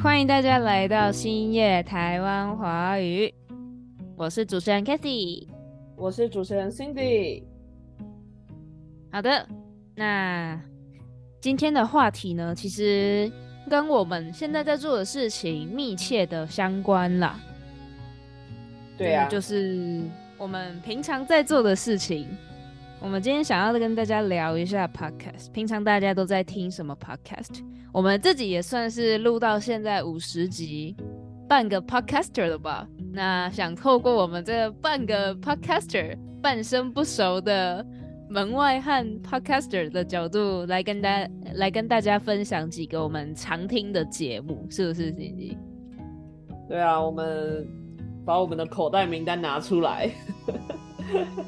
欢迎大家来到星夜台湾华语，我是主持人 Cathy， 我是主持人 Cindy。 好的，那今天的话题呢，其实跟我们现在在做的事情密切的相关啦。对啊，就是我们平常在做的事情。我们今天想要跟大家聊一下 podcast， 平常大家都在听什么 podcast？ 我们自己也算是录到现在50集，半个 podcaster 了吧？那想透过我们这半个 podcaster， 半生不熟的门外汉 podcaster 的角度来跟大家分享几个我们常听的节目，是不是Cindy？对啊，我们把我们的口袋名单拿出来。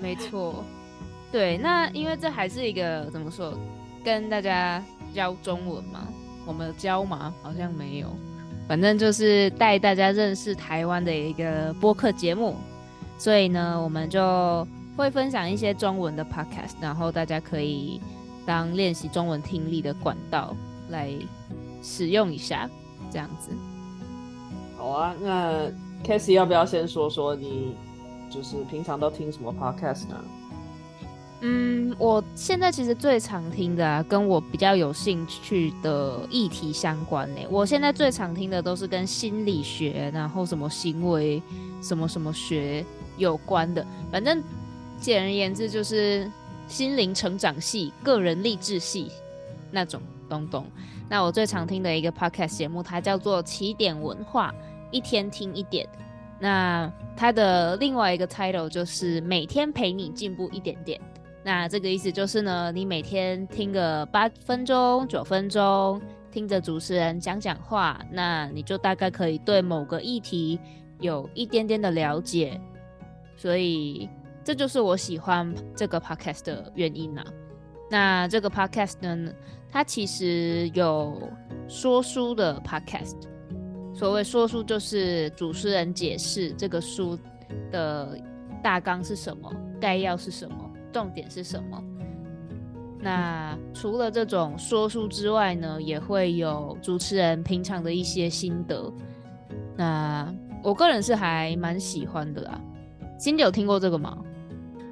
没错。对，那因为这还是一个怎么说，跟大家教中文嘛，我们教嘛好像没有，反正就是带大家认识台湾的一个播客节目，所以呢我们就会分享一些中文的 podcast， 然后大家可以当练习中文听力的管道来使用一下，这样子。好啊，那 Cassie 要不要先说说你就是平常都听什么 podcast 呢？我现在其实最常听的啊，跟我比较有兴趣的议题相关欸。我现在最常听的都是跟心理学，然后什么行为什么什么学有关的。反正简而言之就是心灵成长系、个人励志系那种东东。那我最常听的一个 podcast 节目，它叫做起点文化，一天听一点。那它的另外一个 title 就是每天陪你进步一点点。那这个意思就是呢，你每天听个8分钟9分钟，听着主持人讲讲话，那你就大概可以对某个议题有一点点的了解，所以这就是我喜欢这个 podcast 的原因啦。那这个 podcast 呢，它其实有说书的 podcast， 所谓说书就是主持人解释这个书的大纲是什么，概要是什么，重点是什么。那除了这种说书之外呢，也会有主持人平常的一些心得，那我个人是还蛮喜欢的啦。Cindy有听过这个吗？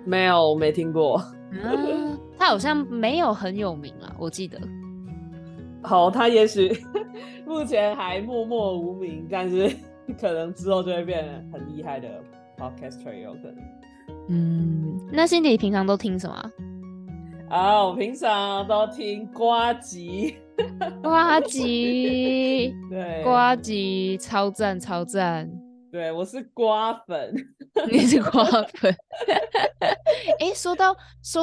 没有，我没听过。他好像没有很有名啦，我记得。好，他也许目前还默默无名，但是可能之后就会变得很厉害的 podcaster 有可能。那Cindy平常都听什么啊？我平常都听呱吉。呱吉，对，呱吉超赞超赞。对，我是瓜粉。你是瓜粉。欸，说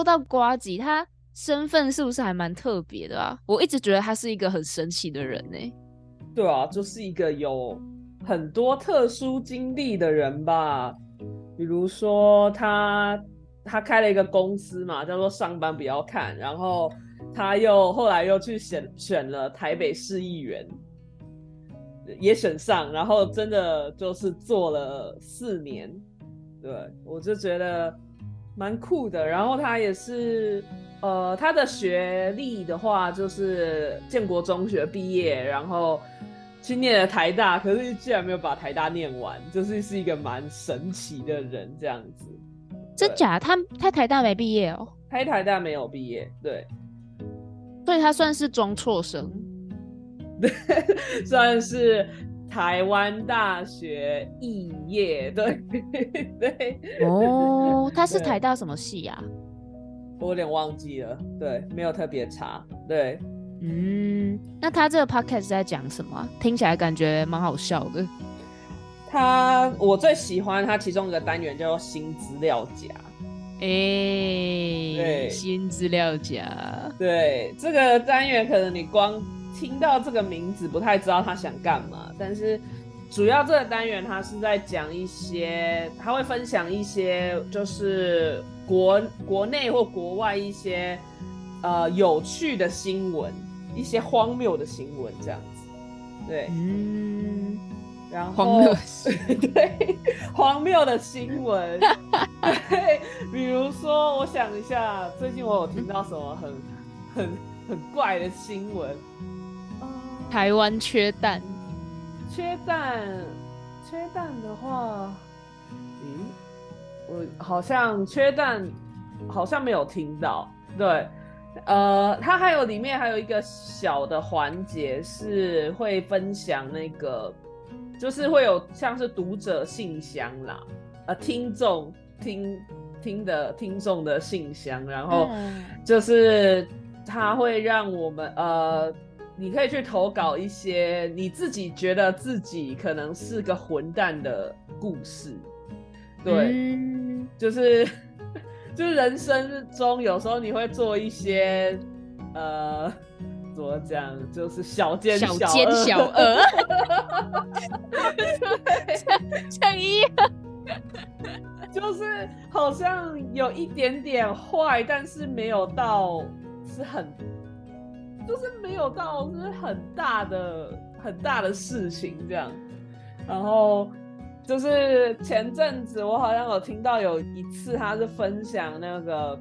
到呱吉，他身份是不是还蛮特别的啊？我一直觉得他是一个很神奇的人欸。对啊，就是一个有很多特殊经历的人吧。比如说他开了一个公司嘛，叫做上班不要看，然后他又后来又去选了台北市议员，也选上，然后真的就是做了4年。对，我就觉得蛮酷的。然后他也是他的学历的话就是建国中学毕业，然后去念了台大，可是居然没有把台大念完，就是是一个蛮神奇的人这样子。真假？他台大没毕业哦？他台大没有毕业，对，所以他算是中辍生。对，算是台湾大学肄业。对对。哦，他是台大什么系啊？我有点忘记了，对，没有特别查。对。那他这个 podcast 在讲什么啊？听起来感觉蛮好笑的。我最喜欢他其中一个单元叫做新资料夹。对，新资料夹。对，这个单元可能你光听到这个名字不太知道他想干嘛，但是主要这个单元他是在讲一些，他会分享一些就是国内或国外一些有趣的新闻，一些荒谬的新闻这样子。对，然后荒谬对，荒谬的新闻。对，比如说我想一下，最近我有听到什么很怪的新闻？台湾缺蛋。缺蛋，缺蛋的话，我好像缺蛋，好像没有听到。对，它还有里面还有一个小的环节是会分享那个，就是会有像是读者信箱啦，听众的信箱，然后就是它会让我们你可以去投稿一些你自己觉得自己可能是个混蛋的故事，对，就是人生中有时候你会做一些怎么讲，就是小奸小恶，像一就是好像有一点点坏，但是没有到是很。就是没有到就是很大的事情这样，然后就是前阵子我好像有听到有一次他是分享那个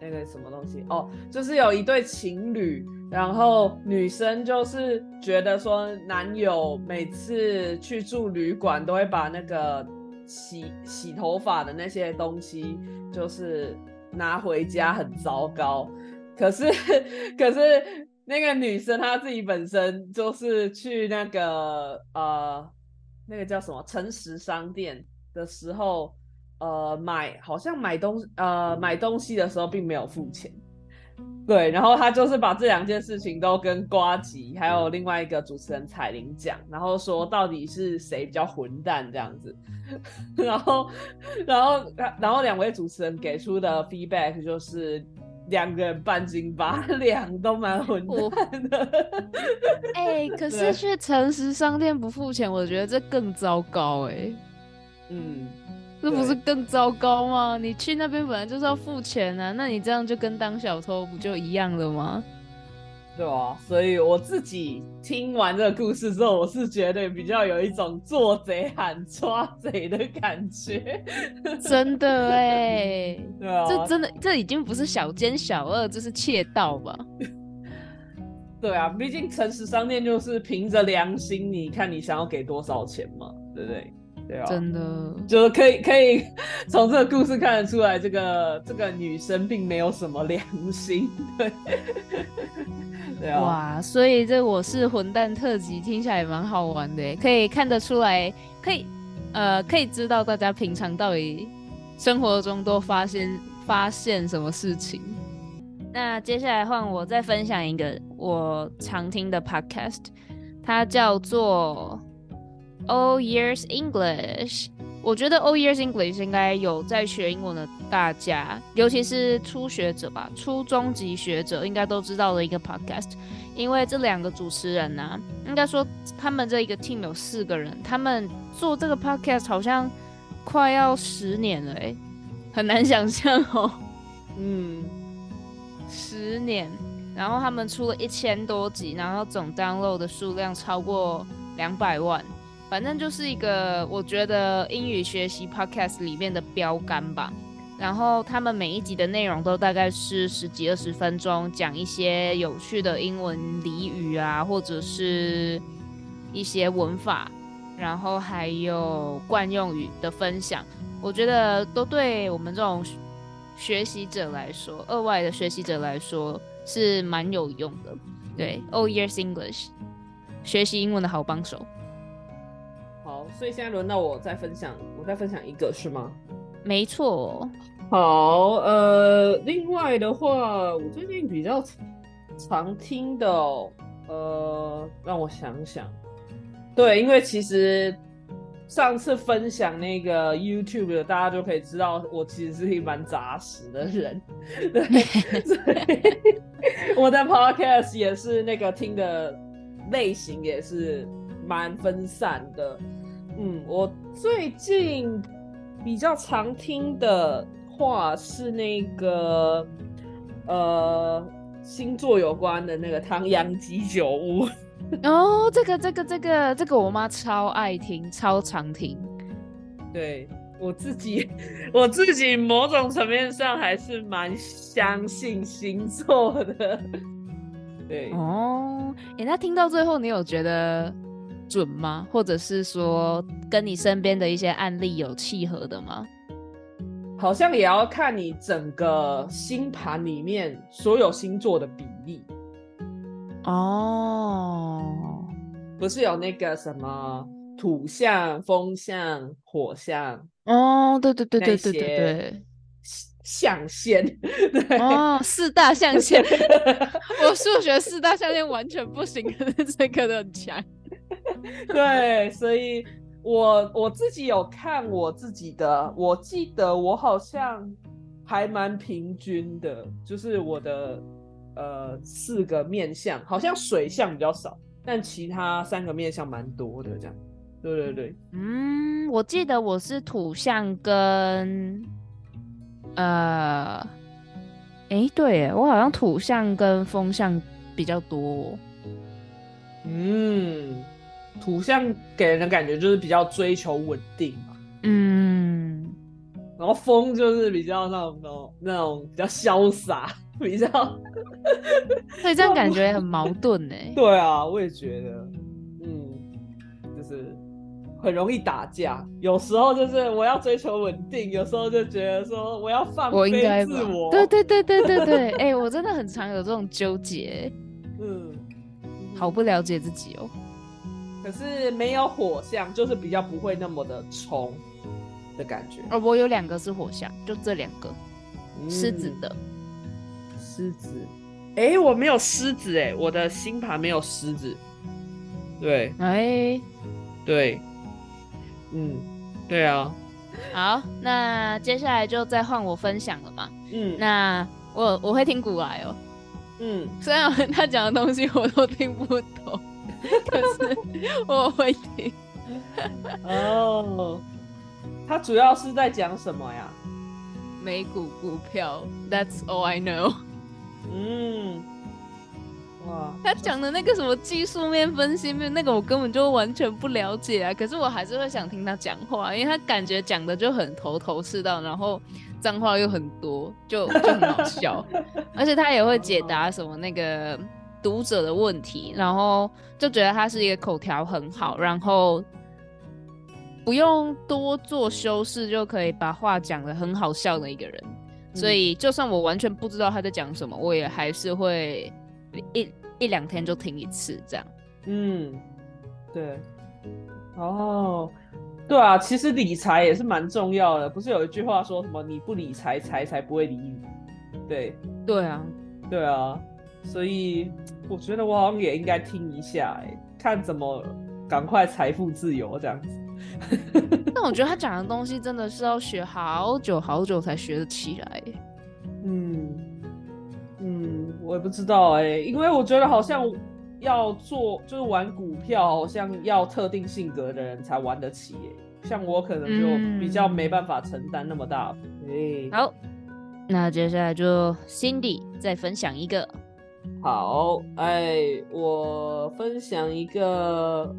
什么东西哦，就是有一对情侣，然后女生就是觉得说男友每次去住旅馆都会把那个洗头发的那些东西就是拿回家，很糟糕。可是那个女生她自己本身就是去那个那个叫什么诚实商店的时候，买东西的时候并没有付钱，对，然后她就是把这两件事情都跟呱吉还有另外一个主持人彩玲讲，然后说到底是谁比较混蛋这样子，然后两位主持人给出的 feedback 就是。两个人半斤八两，都蛮混蛋的。可是去诚实商店不付钱，我觉得这更糟糕这不是更糟糕吗？你去那边本来就是要付钱啊，那你这样就跟当小偷不就一样了吗？对啊，所以我自己听完这个故事之后，我是觉得比较有一种做贼喊抓贼的感觉。真的对啊，这真的这已经不是小奸小恶，这是窃盗吧？对啊，毕竟诚实商店就是凭着良心，你看你想要给多少钱嘛，对不对？对啊，真的就是可以从这个故事看得出来，这个女生并没有什么良心，对。对啊，哇，所以这我是混蛋特辑听起来也蛮好玩的耶，可以看得出来，可以知道大家平常到底生活中都发现什么事情。那接下来换我再分享一个我常听的 podcast， 它叫做All Ears English， 我觉得 All Ears English 应该有在学英文的大家，尤其是初学者吧，初中级学者应该都知道的一个 podcast。因为这两个主持人啊，应该说他们这一个 team 有4个人，他们做这个 podcast 好像快要10年了很难想象哦。10年，然后他们出了1000多集，然后总 download 的数量超过200万。反正就是一个我觉得英语学习 podcast 里面的标杆吧。然后他们每一集的内容都大概是10几20分钟，讲一些有趣的英文俚语啊，或者是一些文法，然后还有惯用语的分享。我觉得都对我们这种学习者来说，额外的学习者来说是蛮有用的。对 ，All Ears English， 学习英文的好帮手。所以现在轮到我再分享一个是吗？没错。好，另外的话，我最近比较常听的让我想想。对，因为其实上次分享那个 YouTube 的，大家就可以知道我其实是一蛮杂食的人。对，我的 Podcast 也是那个听的类型也是蛮分散的。我最近比较常听的话是那个星座有关的那个唐阳鸡酒屋。哦，这个我妈超爱听，超常听。对，我自己某种层面上还是蛮相信星座的。对。哦，那听到最后你有觉得准吗？或者是说跟你身边的一些案例有契合的吗？好像也要看你整个星盘里面所有星座的比例哦。不是有那个什么土象、风象、火象哦，对对对对对对对，象限对哦，四大象限。我数学四大象限完全不行，可是这个都很强。对，所以我自己有看我自己的，我记得我好像还蛮平均的，就是我的四个面相，好像水象比较少，但其他三个面相蛮多的这样。对对对，嗯，我记得我是土象跟对耶，我好像土象跟风象比较多哦。嗯，土象给人的感觉就是比较追求稳定嘛，嗯，然后风就是比较那种比较潇洒，比较，所以这样感觉很矛盾哎。对啊，我也觉得，嗯，就是很容易打架。有时候就是我要追求稳定，有时候就觉得说我要放飞自我。对对对对对对，哎、欸，我真的很常有这种纠结，嗯，好不了解自己哦。可是没有火象，就是比较不会那么的冲的感觉。哦，我有两个是火象，就这两个，狮子的。狮子，哎，我没有狮子哎，我的星盘没有狮子。对，哎，对，嗯，对啊。好，那接下来就再换我分享了嘛。嗯，那我会听古来哦。嗯，虽然他讲的东西我都听不懂。可是我会听哦。他主要是在讲什么呀？美股股票 ，That's all I know。嗯，哇，他讲的那个什么技术面分析面，那个我根本就完全不了解啊。可是我还是会想听他讲话，因为他感觉讲的就很头是道，然后脏话又很多，就很好笑。而且他也会解答什么那个读者的问题，然后就觉得他是一个口条很好，然后不用多做修饰就可以把话讲得很好笑的一个人。所以就算我完全不知道他在讲什么，我也还是会一两天就听一次这样。嗯，对，哦，对啊，其实理财也是蛮重要的，不是有一句话说什么你不理财，财才不会理你。对，对啊，对啊。所以我觉得我好像也应该听一下、欸，看怎么赶快财富自由这样子。但我觉得他讲的东西真的是要学好久好久才学得起来、欸。嗯嗯，我也不知道哎、欸，因为我觉得好像要做就是玩股票，好像要特定性格的人才玩得起、欸，像我可能就比较没办法承担那么大。欸、好，那接下来就 Cindy 再分享一个。好，哎，我分享一个，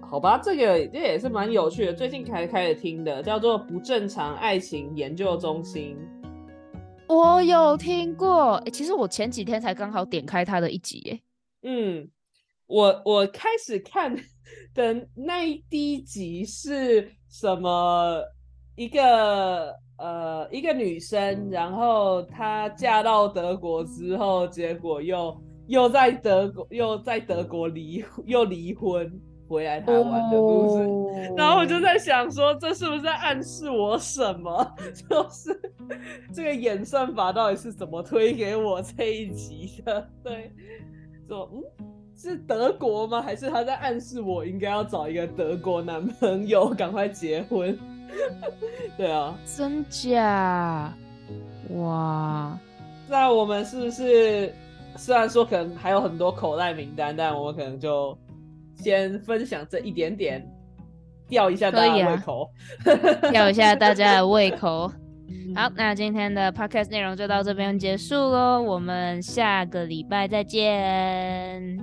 好吧，这也是蛮有趣的，最近开始听的，叫做不正常爱情研究中心。我有听过，欸、其实我前几天才刚好点开它的一集耶。嗯，我开始看的那一第一集是什么？一个女生，然后她嫁到德国之后，结果又在德国离婚回来台湾的故事。Oh. 然后我就在想说，这是不是在暗示我什么？就是这个演算法到底是怎么推给我这一集的？对，说是德国吗？还是她在暗示我应该要找一个德国男朋友，赶快结婚？对啊，真假？哇，那我们是不是虽然说可能还有很多口袋名单，但我们可能就先分享这一点点，吊一下大家的胃口，吊一下大家的胃口。好，那今天的 podcast 内容就到这边结束咯，我们下个礼拜再见。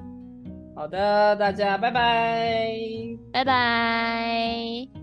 好的，大家拜拜，拜拜。